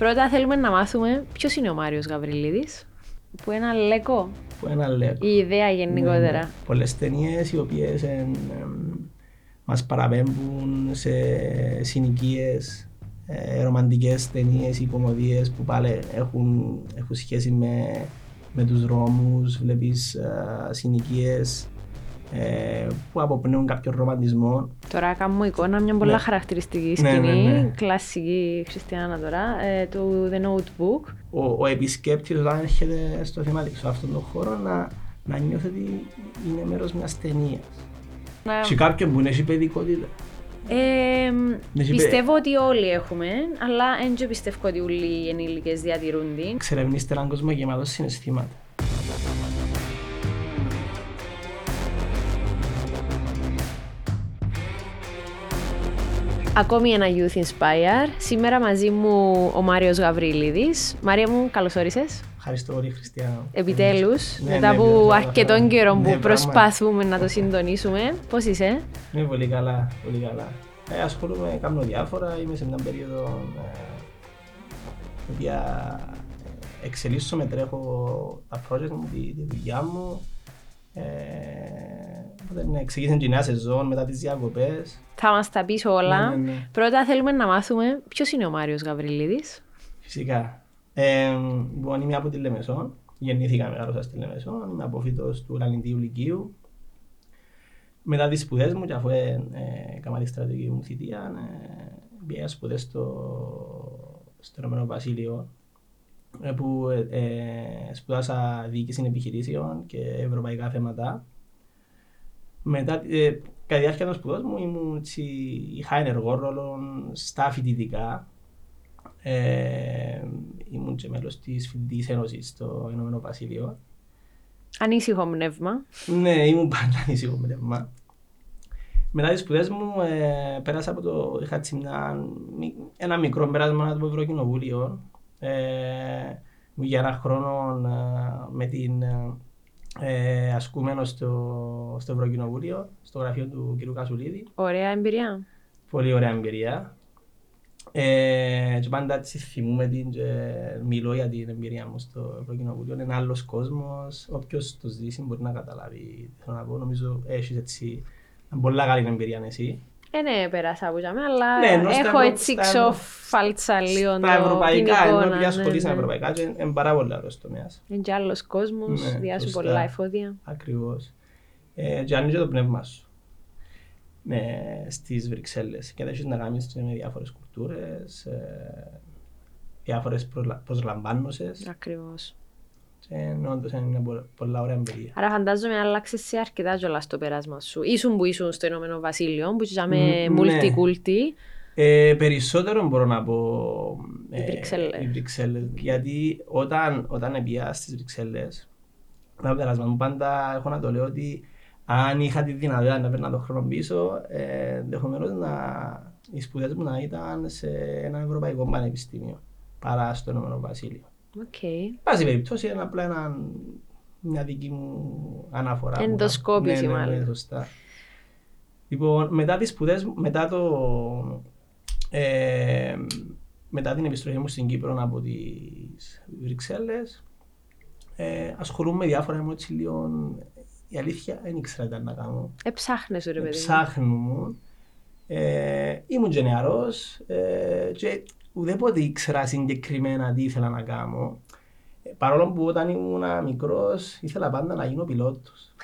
Πρώτα θέλουμε να μάθουμε ποιος είναι ο Μάριος Γαβριηλίδης, που είναι ένα Lego. Η ιδέα γενικότερα. Ναι. Πολλές ταινίες οι οποίες μας παραπέμπουν σε συνοικίες, ρομαντικές ταινίες ή κωμωδίες που πάλι έχουν σχέση με τους δρόμους, βλέπεις συνοικίες που αποπνέουν κάποιο ρομαντισμό. Τώρα κάνουμε εικόνα μια πολλά χαρακτηριστική σκηνή, κλασική χριστιανά τώρα, του The Notebook. Ο επισκέπτης όταν έρχεται στο θεματικό, σε αυτόν τον χώρο, να νιώθει ότι είναι μέρος μιας ταινίας. Σε κάποιον που έχει παιδικότητα. Πιστεύω ότι όλοι έχουμε, αλλά δεν πιστεύω ότι όλοι οι ενήλικες διατηρούν την. Ξερευνήστε έναν κόσμο γεμάτος συναισθήματα. Ακόμη ένα Youth Inspire. Σήμερα μαζί μου ο Μάριος Γαβριηλίδης. Μάρια μου, καλώς όρισες. Ευχαριστώ πολύ, Χριστιανά. Επιτέλους, μετά από αρκετών καιρών που προσπαθούμε να το συντονίσουμε. Πώς είσαι? Είμαι πολύ καλά, πολύ καλά. Ασχολούμαι, κάνω διάφορα. Είμαι σε μια περίοδο που εξελίσσομαι, τρέχω τα project μου, τη δουλειά μου. Ξεκίνησε τη νέα σεζόν μετά τις διακοπές. Θα μας τα πεις όλα. Ναι. Πρώτα θέλουμε να μάθουμε ποιος είναι ο Μάριος Γαβριηλίδης. Φυσικά. Λοιπόν, είμαι από τη Λεμεσό. Γεννήθηκα, μεγάλωσα στη Λεμεσό. Είμαι αποφύτος του Γαλλικού Λυκείου. Μετά τις σπουδές μου, και αφού έκανα τη στρατηγική μου θητεία, πήγα σπουδές στο Ηνωμένο Βασίλειο, που σπουδάσα διοίκηση επιχειρήσεων και ευρωπαϊκά θέματα. Μετά, κατά τη διάρκεια των σπουδών μου, είχα ενεργό ρόλο στα φοιτητικά. Ήμουν και μέλος της Φοιτητικής Ένωσης στο Ηνωμένο Βασίλειο. Ανήσυχο πνεύμα. Ναι, ήμουν πάντα ανήσυχο πνεύμα. Μετά τις σπουδές μου, πέρασα από ένα μικρό πέρασμα από το Ευρωκοινοβούλιο. Για ένα χρόνο με την ασκούμενο στο Ευρωκοινοβούλιο, στο γραφείο του κ. Κασουλίδη. Ωραία εμπειρία. Πολύ ωραία εμπειρία. Και πάντα θυμούμαι και μιλώ για την εμπειρία μου στο Ευρωκοινοβούλιο. Είναι άλλος κόσμος, όποιος το ζήσει μπορεί να καταλάβει. Θέλω να πω, νομίζω έχεις έτσι πολλά καλή εμπειρία εσύ. Ναι, πέρασα από τζαμί, αλλά έχω έτσι ξοφάλτσα λίγο τα ευρωπαϊκά, ενώ πια ασχολείσαι με ευρωπαϊκά και είναι πάρα πολύ άλλος τομέας. Είναι και άλλος κόσμος, διάσου πολλά εφόδια. Ακριβώς. Και ανοίγει το πνεύμα σου στις Βρυξέλλες και θα έχεις να κάνεις με διάφορες κουλτούρες, διάφορες προσλαμβάνωσες. Ακριβώς. Όντως είναι πολλά ωραία εμπειρία. Άρα φαντάζομαι άλλαξες σε αρκετά ζωλά στο πέρασμα σου. Ήσουν που ήσουν στο Ηνωμένο Βασίλειο, που είσαμε multi-culti. Περισσότερο μπορώ να πω οι Βρυξέλλες. Γιατί όταν πήγα στις Βρυξέλλες, το πέρασμα μου πάντα έχω να το λέω ότι αν είχα τη δυνατότητα να παίρνω τον χρόνο πίσω, ενδεχομένως οι σπουδές μου να ήταν σε ένα ευρωπαϊκό πανεπιστήμιο παρά στο Ηνωμένο Βασίλειο. Πάση περιπτώσει, είναι απλά μια δική μου αναφορά. Ενδοσκόπηση, μάλλον. Σωστά. Λοιπόν, μετά τις σπουδές, μετά την επιστροφή μου στην Κύπρο από τις Βρυξέλλες, ασχολούμαι με διάφορα εμοτσιλίων. Η αλήθεια δεν ήξερα τι να κάνω. Εψάχνες, ρε παιδί. Εψάχνουν. Ήμουν και νεαρός. Ουδέποτε ήξερα συγκεκριμένα τι ήθελα να κάνω. Παρόλο που όταν ήμουν μικρός ήθελα πάντα να γίνω πιλότος.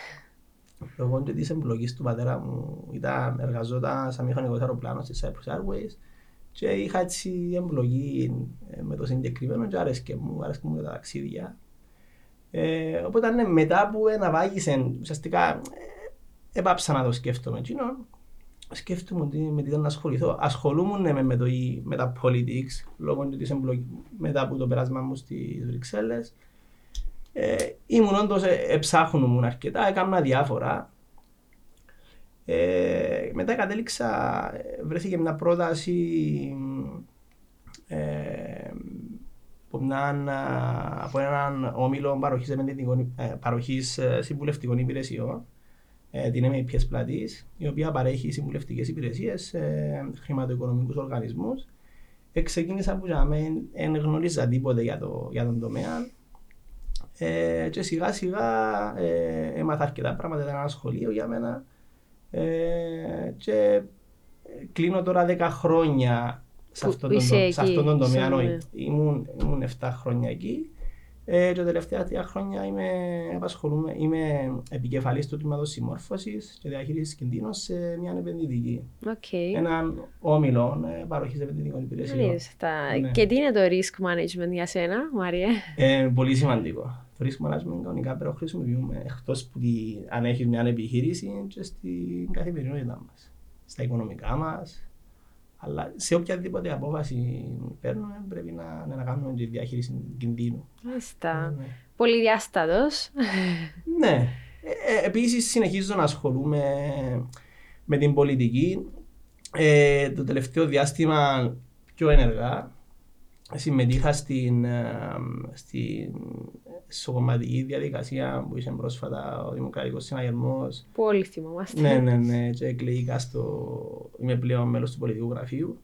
Λόγω και της εμπλοκής του πατέρα μου, εργαζόταν σαν μηχανικός αεροπλάνος στη Cyprus Airways και είχα έτσι εμπλοκή με το συγκεκριμένο και άρεσκε μου για τα ταξίδια. Οπότε μετά που εναβάγησε, ουσιαστικά έπαψα να το σκέφτομαι εκείνον. Σκέφτομαι με τι ήταν να ασχοληθώ. Ασχολούμουν με τα politics, λόγω της εμπλοκής μετά από το περάσμα μου στις Βρυξέλλες. Ήμουν όντως, εψάχνουν αρκετά, έκανα διάφορα. Μετά βρέθηκε μια πρόταση από έναν όμιλο παροχής συμβουλευτικών υπηρεσιών, την MPS Πλατής, η οποία παρέχει συμβουλευτικές υπηρεσίες σε χρηματοοικονομικούς οργανισμούς Ξεκίνησα που δεν γνώριζα τίποτε για τον τομέα και σιγά σιγά έμαθα αρκετά πράγματα, ήταν ένα σχολείο για μένα και κλείνω τώρα 10 χρόνια σε αυτόν τον τομέα. Ήμουν 7 χρόνια εκεί και τα τελευταία 3 χρόνια είμαι επικεφαλής του τμήματος συμμόρφωσης και διαχείρισης κινδύνων σε μια επενδυτική. Okay. Έναν όμιλο παροχής επενδυτικών υπηρεσιών. Ναι. Και τι είναι το risk management για σένα, Μάρια? Πολύ σημαντικό. Το risk management κανονικά πρέπει να χρησιμοποιούμε εκτός αν έχεις μια επιχείρηση και στην καθημερινότητά μας, στα οικονομικά μας. Αλλά σε οποιαδήποτε απόφαση παίρνουμε πρέπει να κάνουμε τη διαχείριση κινδύνου. Μάλιστα. Ναι. Πολύ διάστατος. Ναι. Επίσης συνεχίζω να ασχολούμαι με την πολιτική. Το τελευταίο διάστημα πιο ενεργά. Συμμετείχα στην σοκομματική διαδικασία που είχε πρόσφατα ο Δημοκρατικός Συναγερμός. Που όλοι θυμόμαστε. Ναι. Και εκλεγήκα είμαι πλέον μέλος του πολιτικού γραφείου.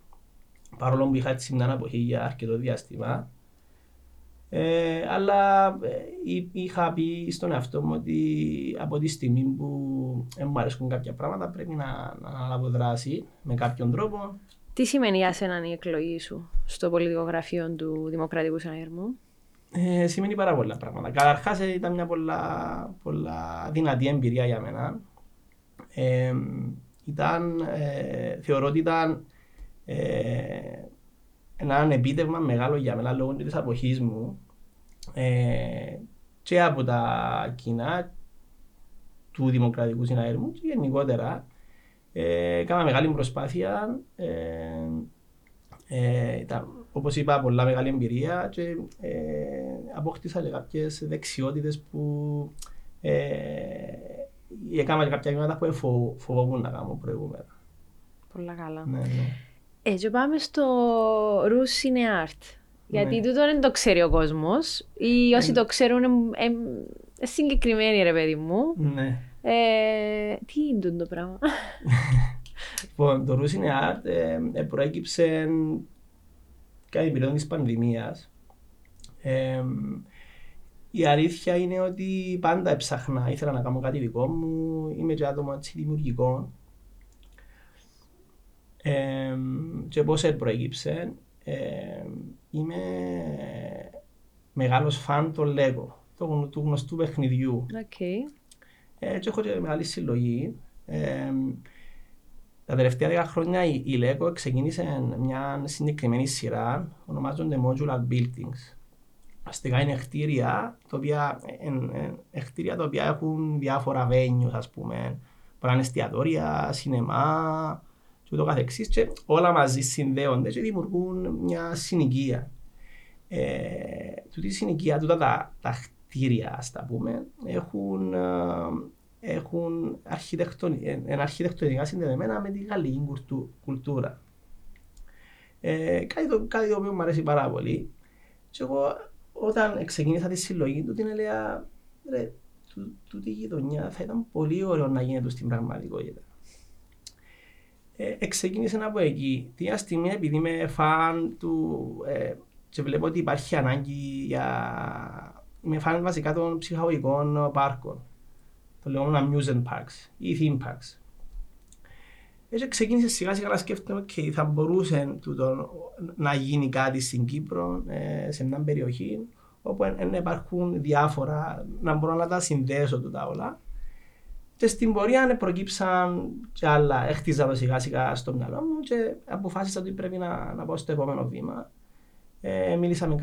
Παρόλο που είχα τη σημερινή αναποχή για αρκετό διάστημα. Αλλά είχα πει στον εαυτό μου ότι από τη στιγμή που δεν μου αρέσουν κάποια πράγματα πρέπει να αναλάβω δράση με κάποιον τρόπο. Τι σημαίνει για σέναν η εκλογή σου στο πολιτικό γραφείο του Δημοκρατικού Συναγερμού? Σημαίνει πάρα πολλά πράγματα. Καταρχάς ήταν μια πολλά δυνατή εμπειρία για μένα. Θεωρώ ότι ήταν ένα επίτευγμα μεγάλο για μένα λόγω της αποχής μου και από τα κοινά του Δημοκρατικού Συναγερμού και γενικότερα. Κάνα μεγάλη προσπάθεια, ήταν, όπως είπα, πολλά μεγάλη εμπειρία και αποκτήσα κάποιες δεξιότητες που έκανα κάποια γεγονότα που φοβόμουν να κάνω προηγούμενα. Πολλά καλά. Ναι. Και πάμε στο Rues Cine Art, γιατί τούτο δεν το ξέρει ο κόσμος ή όσοι το ξέρουν συγκεκριμένοι ρε παιδί μου. Ναι. Τι είναι το πράγμα? Λοιπόν, το Rues Cine Art προέκυψε κατά την περίοδο της πανδημίας. Η αλήθεια είναι ότι πάντα έψαχνα, ήθελα να κάνω κάτι δικό μου, είμαι και άτομο δημιουργικό. Και πώς προέκυψε, είμαι μεγάλος φαν των Lego, του γνωστού παιχνιδιού. Okay. Και έχω και μεγάλη συλλογή. Τα τελευταία 10 χρόνια η Lego ξεκίνησε μια συγκεκριμένη σειρά, ονομάζονται Modular Buildings. Αστικά είναι κτίρια τα οποία έχουν διάφορα venues, ας πούμε. Μπορεί να είναι εστιατόρια, σινεμά και το καθεξής. Και όλα μαζί συνδέονται και δημιουργούν μια συνοικία. Τούτη συνοικία, τούτα τα κτίρια, ας τα πούμε, έχουν αρχιτεκτονικά συνδεδεμένα με τη γαλλική κουλτούρα. Κάτι το οποίο μου αρέσει πάρα πολύ. Και εγώ όταν ξεκίνησα τη συλλογή του, την έλεγα, ρε, τούτη γειτονιά θα ήταν πολύ ωραίο να γίνεται στην πραγματικότητα. Ξεκίνησα από εκεί. Την στιγμή, επειδή είμαι φαν του και βλέπω ότι υπάρχει ανάγκη για... Είμαι φαν βασικά των ψυχαγωγικών πάρκων, των λεγόμενων amusement parks ή theme parks. Έτσι ξεκίνησε σιγά σιγά να σκέφτομαι ότι θα μπορούσε να γίνει κάτι στην Κύπρο, σε μια περιοχή όπου υπάρχουν διάφορα, να μπορώ να τα συνδέσω τούτα όλα. Και στην πορεία προκύψαν και άλλα, έχτιζα το σιγά σιγά στο μυαλό μου και αποφάσισα ότι πρέπει να πάω στο επόμενο βήμα. Μίλησα με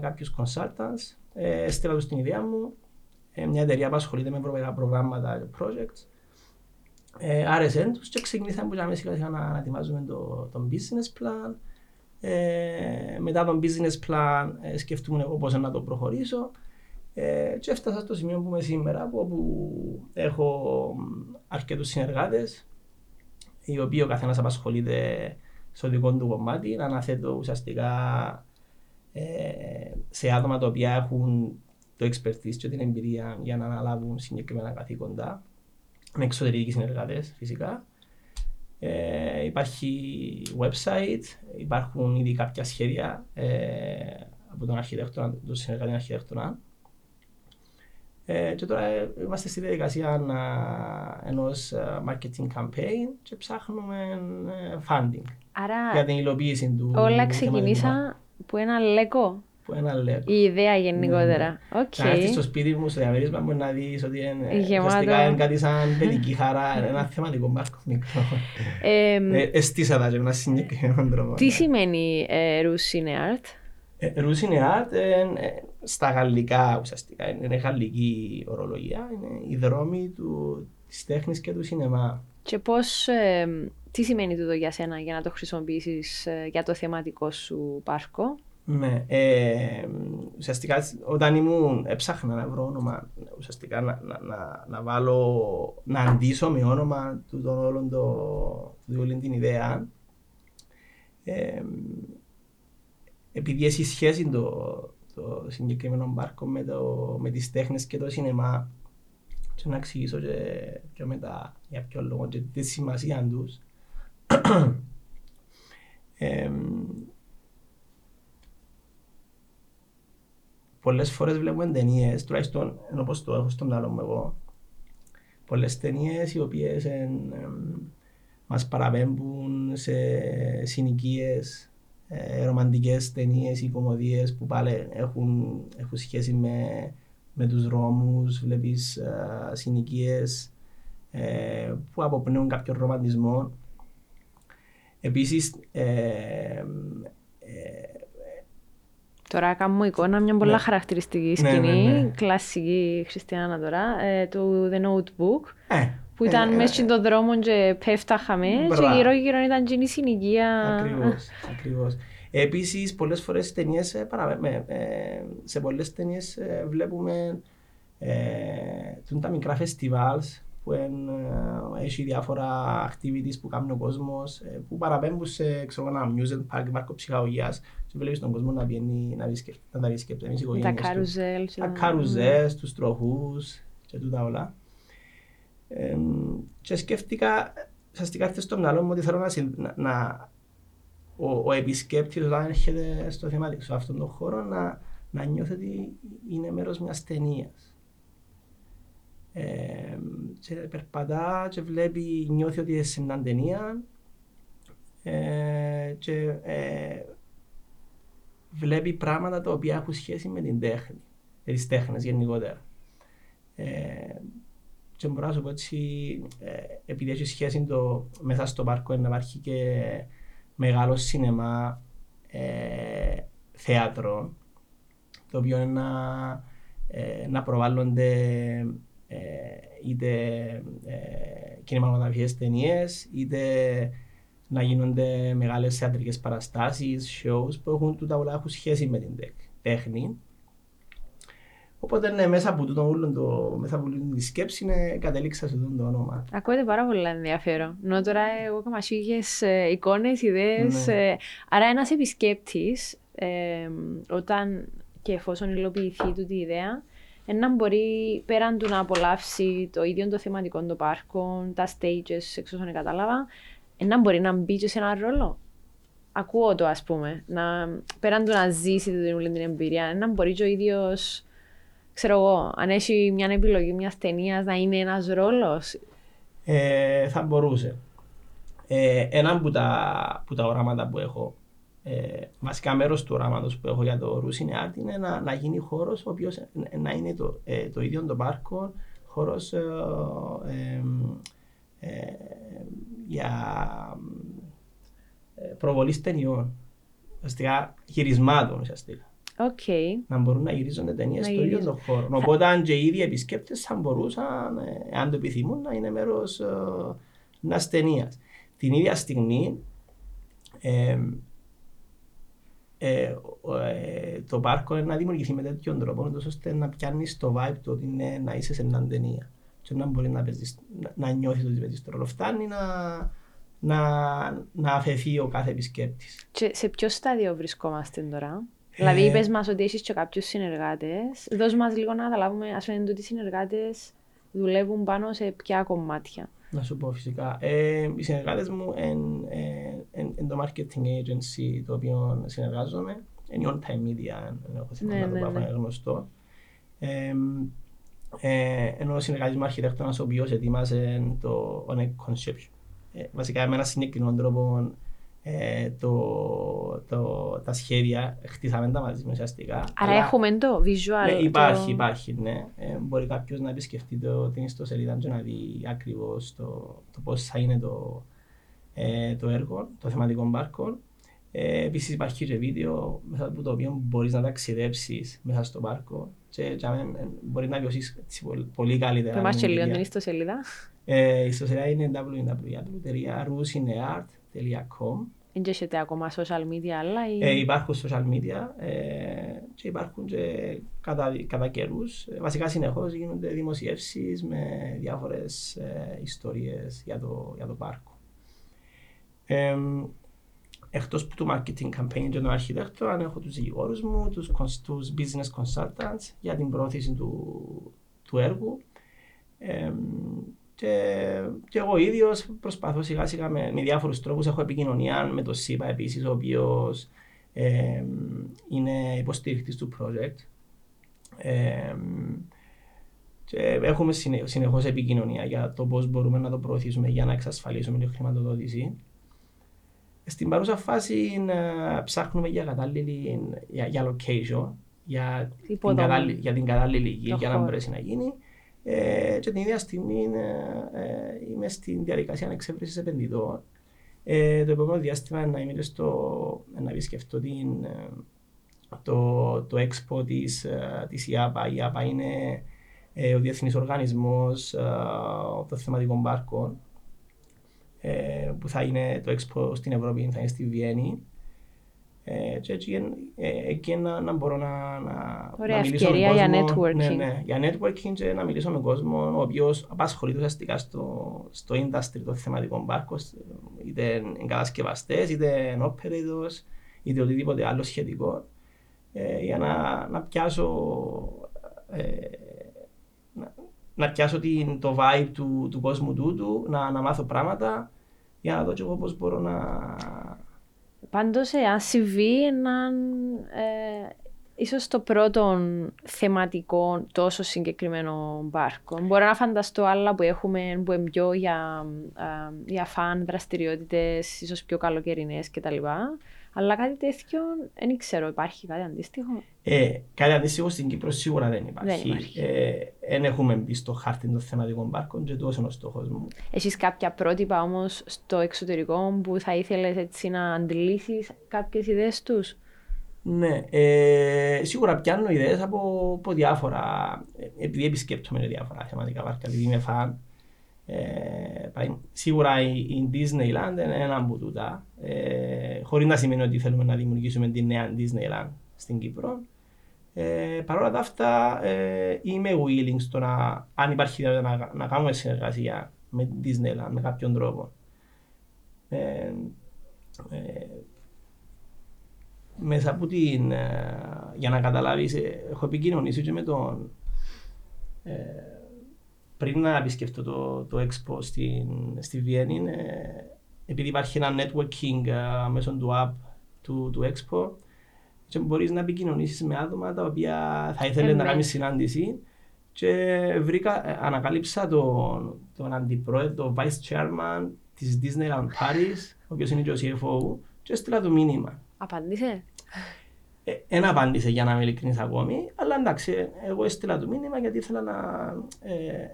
κάποιους consultants. Στείλα τους την ιδέα μου, μια εταιρεία που ασχολείται με ευρωπαϊκά προγράμματα και projects. Άρεσε τους και ξεκινήσαμε σιγά-σιγά να ετοιμάζουμε τον business plan. Μετά τον business plan σκεφτούμε εγώ πώς να το προχωρήσω και έφτασα στο σημείο που είμαι σήμερα, όπου έχω αρκετούς συνεργάτες, οι οποίοι ο καθένας απασχολείται στο δικό του κομμάτι, να αναθέτω ουσιαστικά σε άτομα τα οποία έχουν το expertise και την εμπειρία για να αναλάβουν συγκεκριμένα καθήκοντα, με εξωτερικοί συνεργάτες φυσικά. Υπάρχει website, υπάρχουν ήδη κάποια σχέδια από τον αρχιτέκτονα, τον συνεργάτη αρχιτέκτονα. Και τώρα είμαστε στη διαδικασία ενός marketing campaign και ψάχνουμε funding. Άρα για την υλοποίηση του. Όλα ξεκινήσα από ένα Lego. Η ιδέα γενικότερα. Okay. Να έρθεις στο σπίτι μου, στο διαμέρισμα μου, να δεις ότι είναι κάτι σαν παιδική χαρά, ένα θεματικό μπάρκο μικρό. Εστίσα τα και ένα συγκεκριμένο τρόπο. Τι σημαίνει Rues Cine Art? Rues Cine Art στα γαλλικά ουσιαστικά, είναι γαλλική ορολογία, είναι οι δρόμοι της τέχνης και του σινεμά. Και πώς, τι σημαίνει τούτο για σένα για να το χρησιμοποιήσεις για το θεματικό σου πάρκο? Ναι, ουσιαστικά όταν ήμουν έψαχνα να βρω όνομα, ουσιαστικά να βάλω, να αντίσω με όνομα του όλων την ιδέα. Επειδή έχει σχέση το συγκεκριμένο πάρκο με τις τέχνες και το σινεμά, και να εξηγήσω και μετά για ποιο λόγο και τη σημασία τους. Πολλές φορές βλέπουμε ταινίες, τουλάχιστον όπως το έχω στον μυαλό μου εγώ, πολλές ταινίες οι οποίες μας παραπέμπουν σε συνοικίες, ρομαντικές ταινίες ή κωμωδίες που πάλι έχουν σχέση με τους δρόμους, βλέπεις συνοικίες που αποπνέουν κάποιον ρομαντισμό. Επίσης, τώρα κάνω εικόνα, μια πολλά χαρακτηριστική σκηνή, κλασική χριστιανά τώρα, του The Notebook, που ήταν μέσα στον δρόμο και πέφταχαμε και γύρω-γύρω ήταν και η συνοικία. Ακριβώς. Επίσης, πολλές φορές σε πολλές ταινίες βλέπουμε τα μικρά φεστιβάλς που έχει διάφορα activities που κάνει ο κόσμος, που παραπέμπουν σε ένα amusement park, πάρκο ψυχαγωγίας, και βλέπεις τον κόσμο να βγαίνει να τα επισκεπτεί, τα καρουζέλ, τους τροχούς και τούτα όλα. Και σκέφτηκα, ουσιαστικά έρχεται στο μυαλό μου ότι θέλω να ο επισκέπτης όταν έρχεται στο θέμα σε αυτόν τον χώρο να νιώθει ότι είναι μέρος μιας ταινίας. Και περπατά και βλέπει, νιώθει ότι είναι σε μια ταινία και βλέπει πράγματα τα οποία έχουν σχέση με την τέχνη, με τις τέχνες γενικότερα. Και μπορώ να σου πω έτσι, επειδή έχει σχέση μέσα στο πάρκο να υπάρχει και μεγάλο σινεμά, θέατρο, το οποίο είναι να προβάλλονται είτε κινηματογραφικές ταινίες, είτε να γίνονται μεγάλες θεατρικές παραστάσεις, shows που έχουν σχέση με την τέχνη. Οπότε ναι, μέσα από την σκέψη κατέληξα σε αυτό το όνομα. Ακούγεται πάρα πολύ ενδιαφέρον. Ενώ τώρα εγώ μας είχες εικόνες, ιδέες. Ναι. Άρα ένας επισκέπτης, όταν και εφόσον υλοποιηθεί τούτη η ιδέα, να μπορεί πέραν του να απολαύσει το ίδιο το θεματικό των πάρκων, τα stages, εξ όσων κατάλαβα, να μπορεί να μπει και σε έναν ρόλο. Ακούω το, ας πούμε. Πέραν του να ζήσει την εμπειρία, να μπορεί και ο ίδιος. Ξέρω εγώ, αν έχει μια επιλογή μιας ταινίας να είναι ένας ρόλος. Θα μπορούσε. Ένα από τα οράματα που έχω, βασικά μέρος του οράματος που έχω για το Rues Cine Art είναι να γίνει χώρος ο οποίος να είναι το ίδιο το πάρκο, χώρος για προβολής ταινιών, ουσιαστικά χειρισμάτων ουσιαστικά. Okay. Να μπορούν να γυρίζονται ταινίες στο ίδιο το χώρο. Οπότε αν και οι ίδιοι επισκέπτες θα μπορούσαν, αν το επιθυμούν, να είναι μέρος μιας ταινίας. Την ίδια στιγμή, το πάρκο να δημιουργηθεί με τέτοιον τρόπο, ώστε να πιάνεις το vibe του ότι είναι να είσαι σε μια ταινία. Και να μπορεί να νιώθεις ότι παίζεις ρόλο. Φτάνει να αφαιθεί ο κάθε επισκέπτης. Και σε ποιο στάδιο βρισκόμαστε τώρα? Δηλαδή, είπες μας ότι έχεις και κάποιους συνεργάτες. Δώσ' μας λίγο να καταλάβουμε, ας φαίνεται ότι οι συνεργάτες δουλεύουν πάνω σε ποια κομμάτια. Να σου πω φυσικά. Οι συνεργάτες μου είναι το marketing agency το οποίο συνεργάζομαι. Είναι on-time media, αν έχω θυμίσει να το πω, είναι γνωστό. Ενώ ο συνεργάτης μου αρχιτέκτονας ο οποίος ετοίμασε το on conception. Βασικά με έναν συγκεκριμένο τρόπο τα σχέδια χτίσαμε τα μαζί μας ουσιαστικά. Άρα έχουμε το visual. Ναι, υπάρχει, ναι. Μπορεί κάποιος να επισκεφτεί την ιστοσελίδα και να δει ακριβώς το πώς θα είναι το έργο, το θεματικό πάρκο. Επίσης υπάρχει και βίντεο μέσα από το οποίο μπορείς να ταξιδέψεις μέσα στο πάρκο και μπορείς να βιώσεις πολύ καλύτερα. Πεμάς και λίγο την ιστοσελίδα. Η ιστοσελίδα είναι www.ruescineart.com. Έχετε ακόμα social media άλλα ή... Υπάρχουν social media και υπάρχουν και κατά καιρούς. Βασικά συνεχώς γίνονται δημοσιεύσεις με διάφορες ιστορίες για το πάρκο. Εκτός του marketing campaign και τον αρχιτέκτο, αν έχω τους δικηγόρους μου, τους business consultants για την προώθηση του έργου. Και εγώ ίδιος προσπαθώ σιγά σιγά με διάφορους τρόπους. Έχω επικοινωνία με τον ΣΥΠΑ επίσης, ο οποίος είναι υποστήρικτης του project. Και έχουμε συνεχώς επικοινωνία για το πώς μπορούμε να το προωθήσουμε για να εξασφαλίσουμε τη χρηματοδότηση. Στην παρούσα φάση ψάχνουμε για κατάλληλη location, για την κατάλληλη γη, για να μπορέσει να γίνει. Και την ίδια στιγμή είμαι στην διαδικασία εξέβρεσης επενδυτών. Το επόμενο διάστημα να είμαι να επισκεφτώ το expo της ΙΑΠΑ. Η ΙΑΠΑ είναι ο διεθνής οργανισμός των θεματικών πάρκων, που θα είναι το expo στην Ευρώπη, θα είναι στη Βιέννη. Και εκεί να μπορώ να μιλήσω με κόσμο. Ωραία ευκαιρία για networking. Ναι, για networking και να μιλήσω με κόσμο ο οποίος απασχολείται ουσιαστικά στο industry των θεματικών πάρκων, είτε κατασκευαστές, είτε operators, είτε οτιδήποτε άλλο σχετικό, για να πιάσω το vibe του κόσμου τούτου, να μάθω πράγματα για να δω και εγώ πώς μπορώ να... Πάντως, εάν συμβεί έναν ίσως το πρώτο θεματικό τόσο συγκεκριμένο πάρκο. Μπορώ να φανταστώ άλλα που έχουμε, που είναι πιο για φαν δραστηριότητες, ίσως πιο καλοκαιρινές κτλ. Αλλά κάτι τέτοιο δεν ξέρω, υπάρχει κάτι αντίστοιχο. Κάτι αντίστοιχο στην Κύπρο σίγουρα δεν υπάρχει. Δεν έχουμε μπει στο χάρτη των θεματικών πάρκων και τόσο είναι ο στόχος μου. Έχεις κάποια πρότυπα όμως στο εξωτερικό που θα ήθελες έτσι να αντιλήσεις κάποιες ιδέες τους? Ναι, σίγουρα πιάνω ιδέες από διάφορα. Επειδή επισκέπτομαι διάφορα θεματικά πάρκα, επειδή είμαι φαν. Σίγουρα η Disneyland είναι ένα από τούτα, χωρίς να σημαίνει ότι θέλουμε να δημιουργήσουμε τη νέα Disneyland στην Κύπρο. Παρ' όλα αυτά είμαι willing στο να, αν υπάρχει να κάνουμε συνεργασία με τη Disneyland με κάποιον τρόπο. Μέσα από την, για να καταλάβεις, έχω επικοινωνήσει και με τον πριν να επισκεφτώ το Expo στη Βιέννη, επειδή υπάρχει ένα networking μέσω του app του Expo, και μπορείς να επικοινωνήσεις με άτομα τα οποία θα ήθελε να κάνεις συνάντηση. Και ανακάλυψα τον αντιπρόεδρο, τον Vice Chairman της Disneyland Paris, ο οποίος είναι και ο CFO, και έστειλα το μήνυμα. Απάντησε. Ένα απάντησε, για να είμαι ειλικρινής ακόμη, αλλά εντάξει, εγώ έστειλα το μήνυμα γιατί ήθελα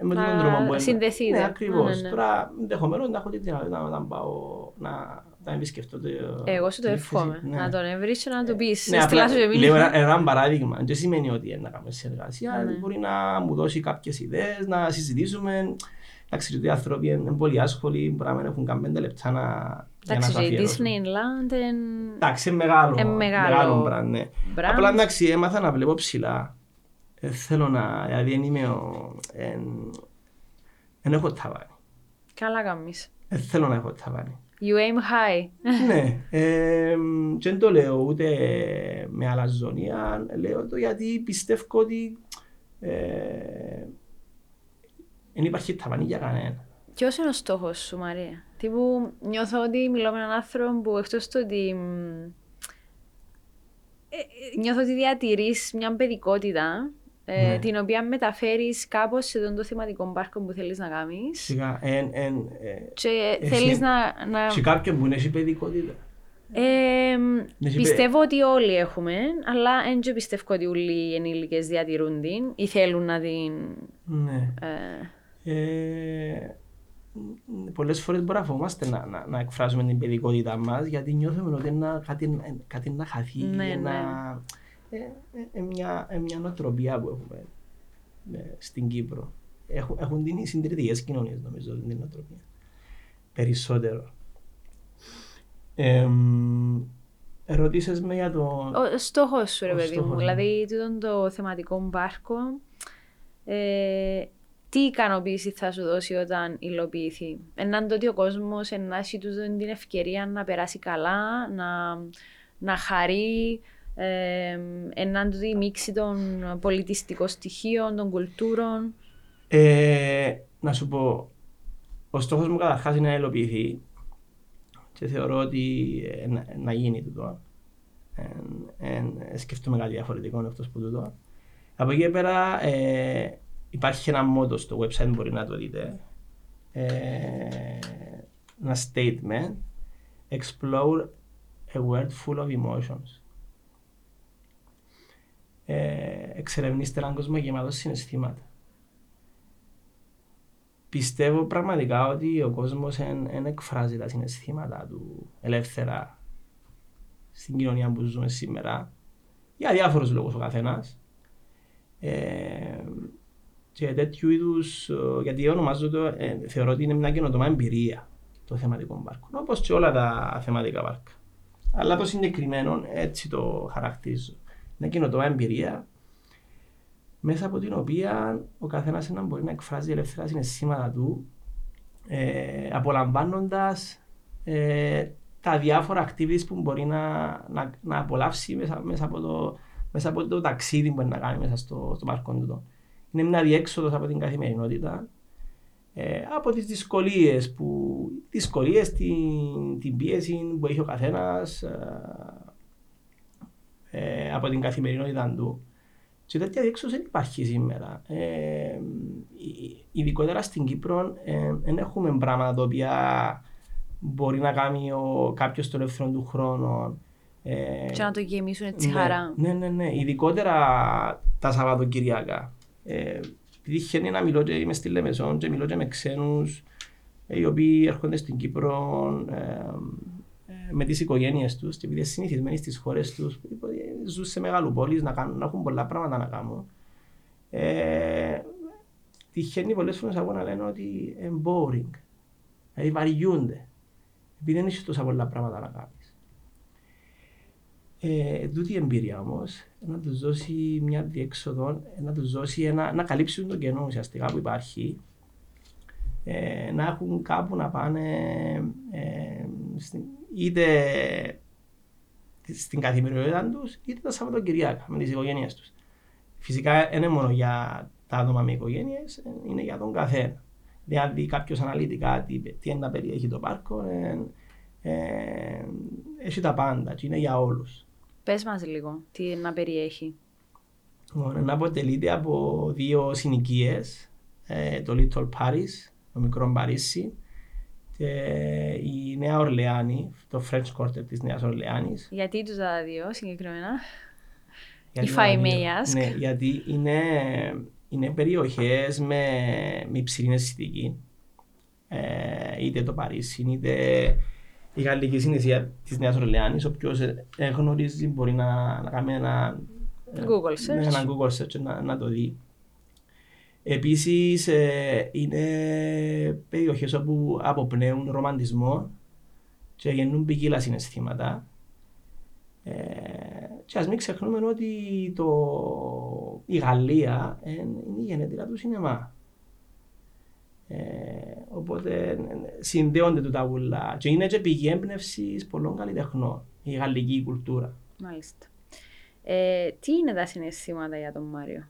με τον τρόπο που συνδεθείτε. Ναι, ακριβώς. Ναι. Τώρα ενδεχομένως να έχω τη δυνατότητα όταν πάω να επισκεφτώ το... Εγώ σου το εύχομαι. Ναι. Να τον ευρύσω, να του πεις. Ναι, απλά, λέω ένα παράδειγμα. Δεν σημαίνει ότι να κάνουμε συνεργασία. Ναι. Μπορεί να μου δώσει κάποιες ιδέες, να συζητήσουμε. Εντάξει, ότι οι άνθρωποι είναι πολύ άσχολοι, μπορεί να έχουν κάνει 5 λεπτά για να σας αφιερώσουν. Εντάξει, είναι μεγάλο μπραντ, ναι. Απλά εντάξει, έμαθα να βλέπω ψηλά. Θέλω να... Δηλαδή, δεν έχω ταβάνι. Καλά καμίς. Θέλω να έχω ταβάνι. You aim high. Ναι. Και δεν το λέω ούτε με αλαζονία. Λέω το γιατί πιστεύω ότι... Δεν υπάρχει ταβάνι για κανένα. Ποιος είναι ο στόχος σου, Μαρία? Τύπου νιώθω ότι μιλώ με έναν άνθρωπο που εκτός το ότι... νιώθω ότι διατηρείς μια παιδικότητα, ναι, την οποία μεταφέρεις κάπως σε τον το θεματικό πάρκο που θέλεις να κάνεις. Σιγά, και θέλεις να... Σε κάποιον που είναι η παιδικότητα. Πιστεύω ότι όλοι έχουμε, αλλά δεν πιστεύω ότι όλοι οι ενήλικες διατηρούν την ή θέλουν να την... Ναι. Πολλές φορές μπορεί να φοβόμαστε να εκφράζουμε την παιδικότητά μας, γιατί νιώθουμε ότι κάτι να χαθεί, μια νοοτροπία που έχουμε στην Κύπρο. Έχουν την οι συντηρητικές κοινωνίες, νομίζω, την νοοτροπία περισσότερο. Ρωτήσες με για το... Ο στόχος σου, ρε παιδί μου, δηλαδή το θεματικό πάρκο, τι ικανοποίηση θα σου δώσει όταν υλοποιηθεί? Έναν το ότι ο κόσμος ενάσει του δίνει την ευκαιρία να περάσει καλά, να χαρεί, έναν το ότι μίξη των πολιτιστικών στοιχείων, των κουλτούρων. Να σου πω, ο στόχος μου καταρχάς είναι να υλοποιηθεί και θεωρώ ότι να γίνει τούτο. Σκέφτομαι κάτι διαφορετικό αυτός που τούτο. Από εκεί πέρα, υπάρχει ένα μότο στο website, μπορεί να το δείτε, ένα statement, explore a world full of emotions. Εξερευνήστε έναν κόσμο γεμάτος συναισθήματα. Πιστεύω πραγματικά ότι ο κόσμος δεν εκφράζει τα συναισθήματα του ελεύθερα στην κοινωνία που ζούμε σήμερα, για διάφορους λόγους ο καθένας. Και τέτοιου είδους, γιατί ονομάζω το, θεωρώ ότι είναι μια καινοτόμα εμπειρία το θεματικό πάρκο, όπως και όλα τα θεματικά πάρκα. Αλλά το συγκεκριμένο έτσι το χαρακτηρίζω. Μια καινοτόμα εμπειρία μέσα από την οποία ο καθένας μπορεί να εκφράζει ελεύθερα συναισθήματα του, απολαμβάνοντας τα διάφορα activities που μπορεί να απολαύσει μέσα από το ταξίδι που μπορεί να κάνει μέσα στο πάρκο του. Είναι μια διέξοδος από την καθημερινότητα, από τις δυσκολίες, την πίεση που έχει ο καθένας, από την καθημερινότητα του. Και τέτοια διέξοδος δεν υπάρχει σήμερα. Ειδικότερα στην Κύπρο δεν έχουμε πράγματα τα οποία μπορεί να κάνει κάποιος στον ελεύθερο του χρόνο. Και να το γεμίσουν έτσι χαρά. Ναι. Ειδικότερα τα Σαββατοκυριακά. Επειδή χαίνει να μιλώ και είμαι στη Λεμεσό και μιλώ και με ξένους οι οποίοι έρχονται στην Κύπρο με τις οικογένειες τους και επειδή είναι συνηθισμένοι στις χώρες τους, ζουν σε μεγάλου πόλεις, να έχουν πολλά πράγματα να κάνουν. Τυχαίνει πολλές φορές να λένε ότι είναι boring, δηλαδή βαριούνται, επειδή δεν έχεις τόσα πολλά πράγματα να κάνεις. Τούτη η εμπειρία όμως να τους δώσει μια διέξοδο, να τους δώσει να καλύψουν το κενό ουσιαστικά που υπάρχει, να έχουν κάπου να πάνε, είτε στην καθημερινότητα τους είτε τα Σαββατοκυριακά με τις οικογένειές τους. Φυσικά είναι μόνο για τα άτομα με οικογένειες, είναι για τον καθένα. Δηλαδή κάποιος αναλυτικά τι να περιέχει το πάρκο, έχει τα πάντα και είναι για όλους. Πες μας λίγο τι να περιέχει. Να αποτελείται από δύο συνοικίες, το Little Paris, το μικρό Παρίσι, και η Νέα Ορλεάνη, το French Quarter της Νέας Ορλεάνης. Γιατί τους τα δύο συγκεκριμένα? If I may ask. Ναι, γιατί είναι περιοχές με υψηλή αισθητική, είτε το Παρίσι είτε η γαλλική συνηθία της Νέας Ορλεάνης. Όποιος γνωρίζει μπορεί να κάνει ένα Google search και να το δει. Επίσης, είναι περιοχές όπου αποπνέουν ρομαντισμό και γεννούν ποικίλα συναισθήματα. Και ας μην ξεχνούμε ότι η Γαλλία είναι η γενέτειρα του σινεμά. Οπότε συνδέονται του τα ούλα και είναι και πηγή έμπνευσης πολλών καλλιτεχνών, η γαλλική κουλτούρα. Μάλιστα. Τι είναι τα συναισθήματα για τον Μάριο?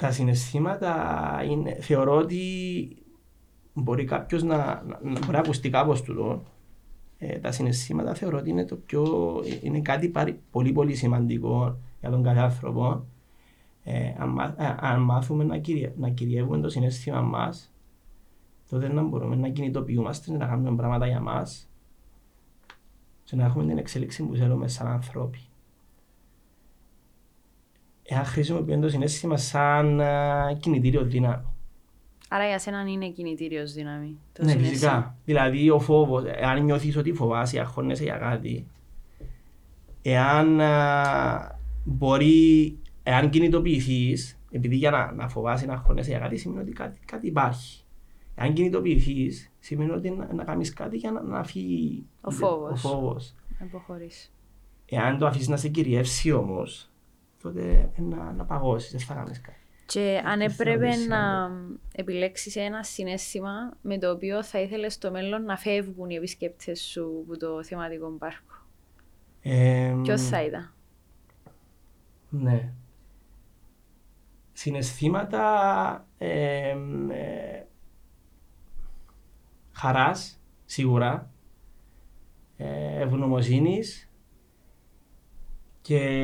Τα συναισθήματα είναι, θεωρώ ότι μπορεί κάποιος να ακουστεί κάπως τούτο. Τα συναισθήματα θεωρώ ότι είναι κάτι πολύ πολύ σημαντικό για τον κάθε άνθρωπο. Αν μάθουμε να κυριεύουμε το συναίσθημα μας, τότε να μπορούμε να κινητοποιούμαστε, να κάνουμε πράγματα για μας και να έχουμε την εξέλιξη που θέλουμε σαν ανθρώποι. Εάν χρησιμοποιούμε το συναίσθημα σαν κινητήριο δύναμη. Άρα για σέναν είναι κινητήριος δύναμη. Ναι, φυσικά. Δηλαδή ο φόβος, εάν νιώθεις ότι φοβάσαι, αγχώνεσαι για κάτι, εάν κινητοποιηθείς, επειδή για να φοβάσαι, να αγχώνεσαι για κάτι, σημαίνει ότι κάτι υπάρχει. Εάν κινητοποιηθείς, σημαίνει ότι να κάνεις κάτι για να φύγει ο φόβος. Αποχωρείς. Εάν το αφήσεις να σε κυριεύσει όμως, τότε να παγώσεις, δεν θα κάνεις κάτι. Και αν έπρεπε να επιλέξεις ένα συναίσθημα με το οποίο θα ήθελες στο μέλλον να φεύγουν οι επισκέπτες σου από το θεματικό πάρκο, ποιος θα ήταν? Ναι. Συναισθήματα χαράς, σίγουρα, ευγνωμοσύνης και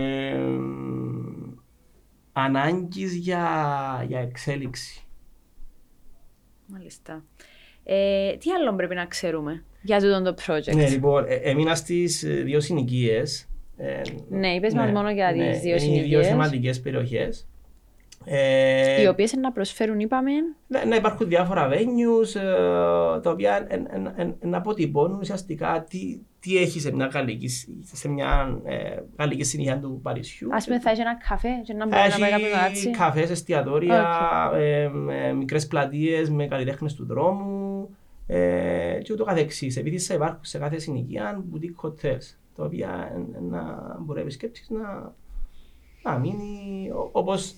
ανάγκης για εξέλιξη. Μάλιστα. Τι άλλο πρέπει να ξέρουμε για τούτον το project? Ναι, λοιπόν, έμεινα στις δύο συνοικίες. Ναι, είπες μας μόνο για τις δύο συνοικίες. Είναι οι δύο θεματικές περιοχές. Οι οποίες να προσφέρουν, είπαμε. Να υπάρχουν διάφορα venues, τα οποία να αποτυπώνουν ουσιαστικά τι έχει σε μια γαλλική συνοικία του Παρισιού. Ας πούμε, θα έχει ένα καφέ, να μπορεί να πάει κάποιο έτσι. Καφές, εστιατόρια, μικρές πλατείες με καλλιτέχνες του δρόμου και ούτω καθεξής. Επειδή θα υπάρχουν σε κάθε συνοικία boutique hotels, τα οποία μπορεί να επισκέψεις να μείνει όπως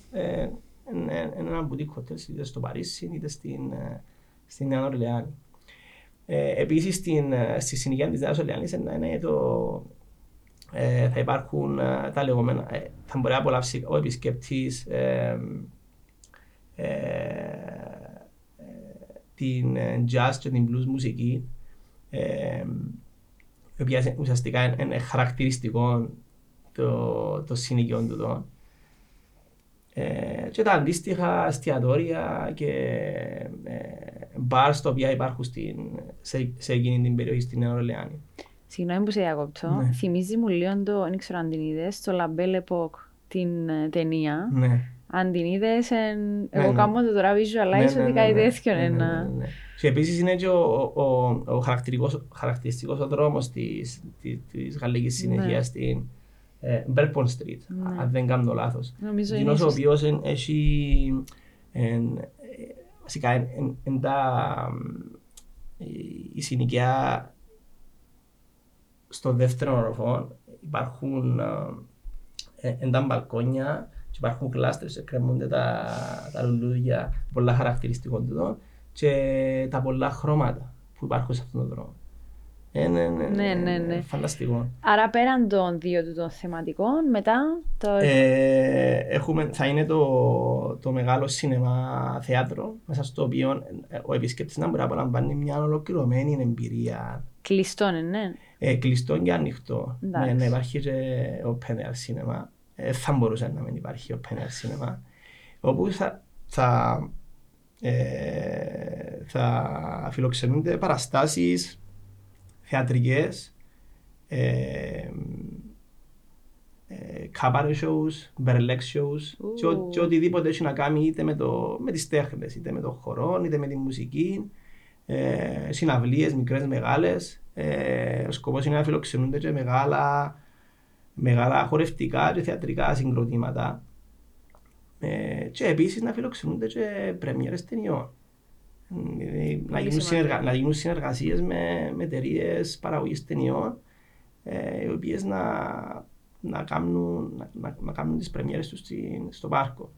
ένα boutique hotel είτε στο Παρίσι είτε στην Νέα Ορλεάνη. Επίσης στη συνοικία της Νέας Ορλεάνης θα υπάρχουν τα λεγόμενα, θα μπορεί να απολαύσει ο επισκέπτης την jazz και την blues μουσική, η οποία ουσιαστικά είναι χαρακτηριστικό των συνοικιών του. Και τα αντίστοιχα εστιατόρια και μπαρ στα οποία υπάρχουν σε εκείνη την περιοχή στην Νέα Ορλεάνη. Συγγνώμη που σε διακόπτω. Ναι. Θυμίζει μου λίγο το, δεν ξέρω αν την είδες, το La Belle Époque, την ταινία. Ναι. Αν την είδες, εγώ κάνω το τώρα visualize ότι κάτι τέτοιο είναι. Και επίσης είναι και ο χαρακτηριστικός ο δρόμος της γαλλικής συνοικίας στην Bourbon Street, αν δεν κάνω λάθος. Γινός ο οποίος έχει βασικά η συνοικία στο δεύτερο οροφό υπάρχουν εντά μπαλκόνια και υπάρχουν κλάστερες και κρεμούνται τα λουλούδια, πολλά χαρακτηριστικών τούτων και τα πολλά χρώματα που υπάρχουν σε αυτόν τον δρόμο. Ναι. Φανταστικό. Άρα πέραν των δύο των θεματικών, μετά το... θα είναι το μεγάλο σινεμά θέατρο, μέσα στο οποίο ο επισκέπτης να μπορεί να απολαμβάνει μια ολοκληρωμένη εμπειρία. Κλειστό, ναι. Κλειστό και ανοιχτό. Να υπάρχει και open air cinema. Θα μπορούσε να μην υπάρχει open air cinema. Όπου θα φιλοξενούνται παραστάσεις θεατρικές, cabaret shows, burlesque shows και οτιδήποτε έχει να κάνει είτε με τις τέχνες, είτε με το χορό, είτε με τη μουσική, συναυλίες μικρές, μεγάλες. Ο σκοπός είναι να φιλοξενούνται και μεγάλα χορευτικά και θεατρικά συγκροτήματα και επίσης να φιλοξενούνται και πρεμιέρες ταινιών. Να γίνουν συνεργασίες με εταιρείες παραγωγής ταινιών, οι οποίες να κάνουν τις πρεμιέρες τους στο πάρκο.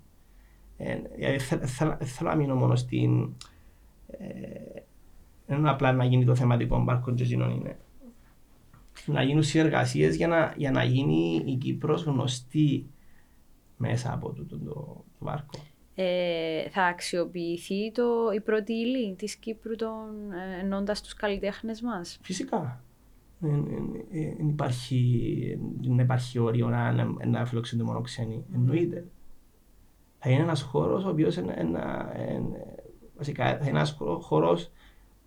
Θέλω να μείνω μόνο στην... Δεν είναι απλά να γίνει το θεματικό πάρκο και εκείνον είναι. Να γίνουν συνεργασίες για να γίνει η Κύπρος γνωστή μέσα από το πάρκο. θα αξιοποιηθεί η πρώτη ύλη της Κύπρου, ενώντας τους καλλιτέχνες μας. Φυσικά. Δεν υπάρχει όριο να φιλοξενούνται μόνο ξένοι. Εννοείται. Θα είναι ένας χώρος ο οποίος βασικά θα είναι ένας χώρος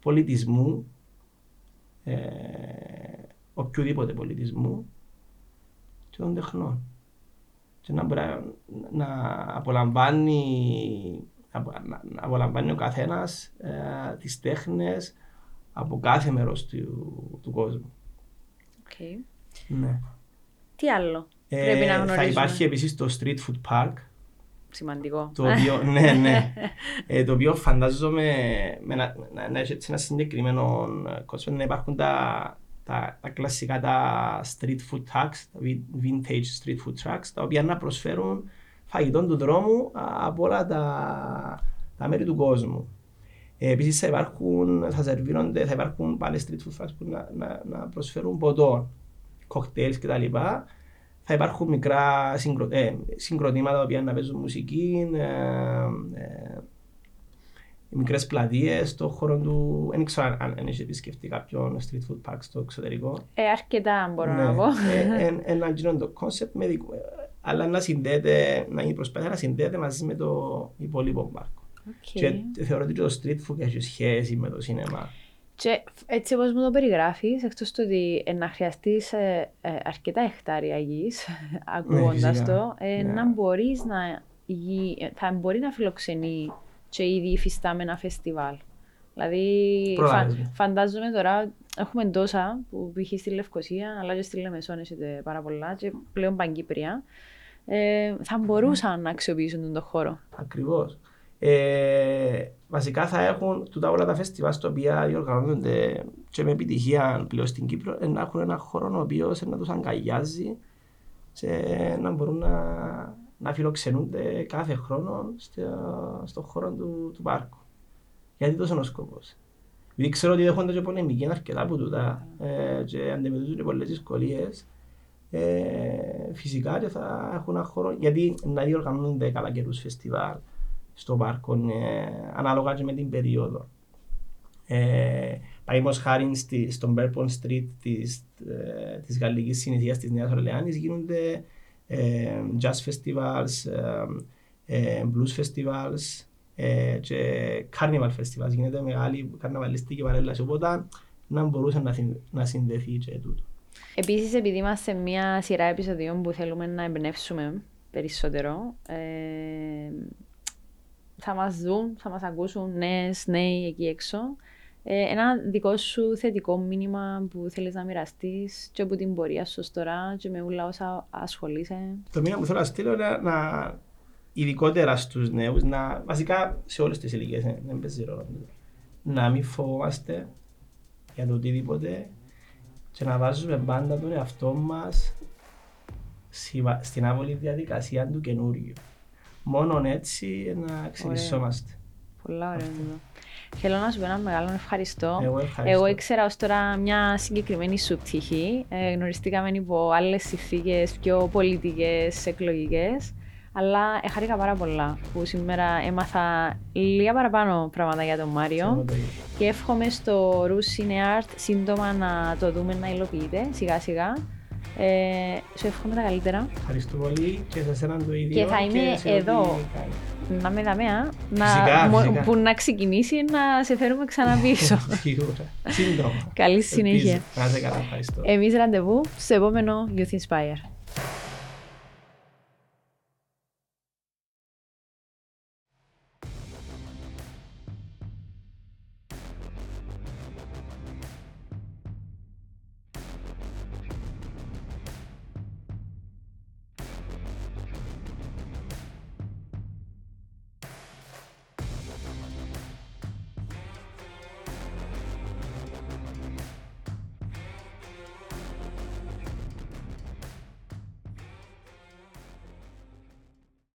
πολιτισμού, οποιοδήποτε πολιτισμού και των τεχνών. Και να μπορεί να απολαμβάνει ο καθένας τις τέχνες από κάθε μέρος του κόσμου. Okay. Ναι. Τι άλλο πρέπει να γνωρίζουμε? Θα υπάρχει επίσης το Street Food Park. Σημαντικό. Το οποίο, ναι. Το οποίο φαντάζομαι να έχει ένα συγκεκριμένο κόσμο, να υπάρχουν τα κλασικά street food trucks, τα vintage street food trucks, τα οποία να προσφέρουν φαγητό του δρόμου από όλα τα μέρη του κόσμου. Επίσης θα υπάρχουν πάλι street food trucks που να προσφέρουν ποτό, κοκτέιλ κτλ. Θα υπάρχουν μικρά συγκροτήματα τα οποία να παίζουν μουσική, μικρές πλατείες στον χώρο του. Δεν ξέρω αν έχετε επισκεφτεί κάποιον street food park στο εξωτερικό. Αρκετά μπορώ να πω. Ένα γίνοντο κόνσεπτ, αλλά να γίνει προσπάθεια να συνδέεται μαζί με το υπόλοιπο πάρκο. Και θεωρώ ότι το street food έχει σχέση με το σινεμά. Και έτσι όπως μου το περιγράφεις, εκτός του ότι να χρειαστείς αρκετά εκτάρια γης, ακούγοντας το, θα μπορεί να φιλοξενεί και ήδη υφιστάμενα φεστιβάλ. Δηλαδή, φαντάζομαι τώρα, έχουμε τόσα που πήγε στη Λευκοσία, αλλά και στη Λεμεσό έχετε πάρα πολλά και πλέον παγκύπρια, θα μπορούσαν να αξιοποιήσουν τον χώρο. Ακριβώς. Βασικά θα έχουν όλα τα φεστιβάλ τα οποία διοργανώνονται και με επιτυχία πλέον στην Κύπρο, να έχουν έναν χώρο ο οποίος να τους αγκαλιάζει και να μπορούν να φιλοξενούνται κάθε χρόνο στον χώρο του πάρκου. Γιατί τόσο είναι ο σκοπός. Γιατί ξέρω ότι δέχονται και πολεμική αρκετά από τούτα και αντιμετωπίζουν πολλές δυσκολίες. Φυσικά και θα έχουν έναν χώρο, γιατί να διοργανώνονται καλά καιρούς φεστιβάλ στο πάρκο, ανάλογα και με την περίοδο. Παραδείγματος χάρη στον Bourbon Street της Γαλλικής Συνηθείας της Νέας Ορλεάνης γίνονται jazz festivals, blues festivals και carnival festivals. Γίνεται μεγάλη καρναβαλιστική παρέλαση, οπότε να μπορούσε να συνδεθεί και τούτο. Επίσης, επειδή είμαστε σε μια σειρά επεισοδιών που θέλουμε να εμπνεύσουμε περισσότερο, θα μας δουν, θα μας ακούσουν νέοι εκεί έξω. Ένα δικό σου θετικό μήνυμα που θέλεις να μοιραστείς και από την πορεία σου τώρα και με όλα όσα ασχολείσαι. Το μήνυμα που θέλω να στείλω είναι ειδικότερα στους νέους, βασικά σε όλες τις ηλικίες, δεν παίζει ρόλο. Να μην φοβόμαστε για το οτιδήποτε και να βάζουμε πάντα τον εαυτό μας στην άβολη διαδικασία του καινούριου. Μόνον έτσι να εξελισσόμαστε. Πολλά ωραία. Θέλω να σου πω ένα μεγάλο ευχαριστώ. Εγώ ήξερα ως τώρα μια συγκεκριμένη σου πτυχή. Γνωριστήκαμε υπό άλλες συνθήκες, πιο πολιτικές, εκλογικές. Αλλά χάρηκα πάρα πολλά που σήμερα έμαθα λίγα παραπάνω πράγματα για τον Μάριο. Και εύχομαι στο Rues Cine Art σύντομα να το δούμε να υλοποιείται σιγά σιγά. Σου εύχομαι τα καλύτερα. Ευχαριστώ πολύ και σας έναν το ίδιο. Και θα είμαι εδώ, να με δαμέα, που να ξεκινήσει να σε φέρουμε ξανά πίσω. Σύντομα. Καλή συνέχεια. Εμείς ραντεβού στο επόμενο Youth Inspire.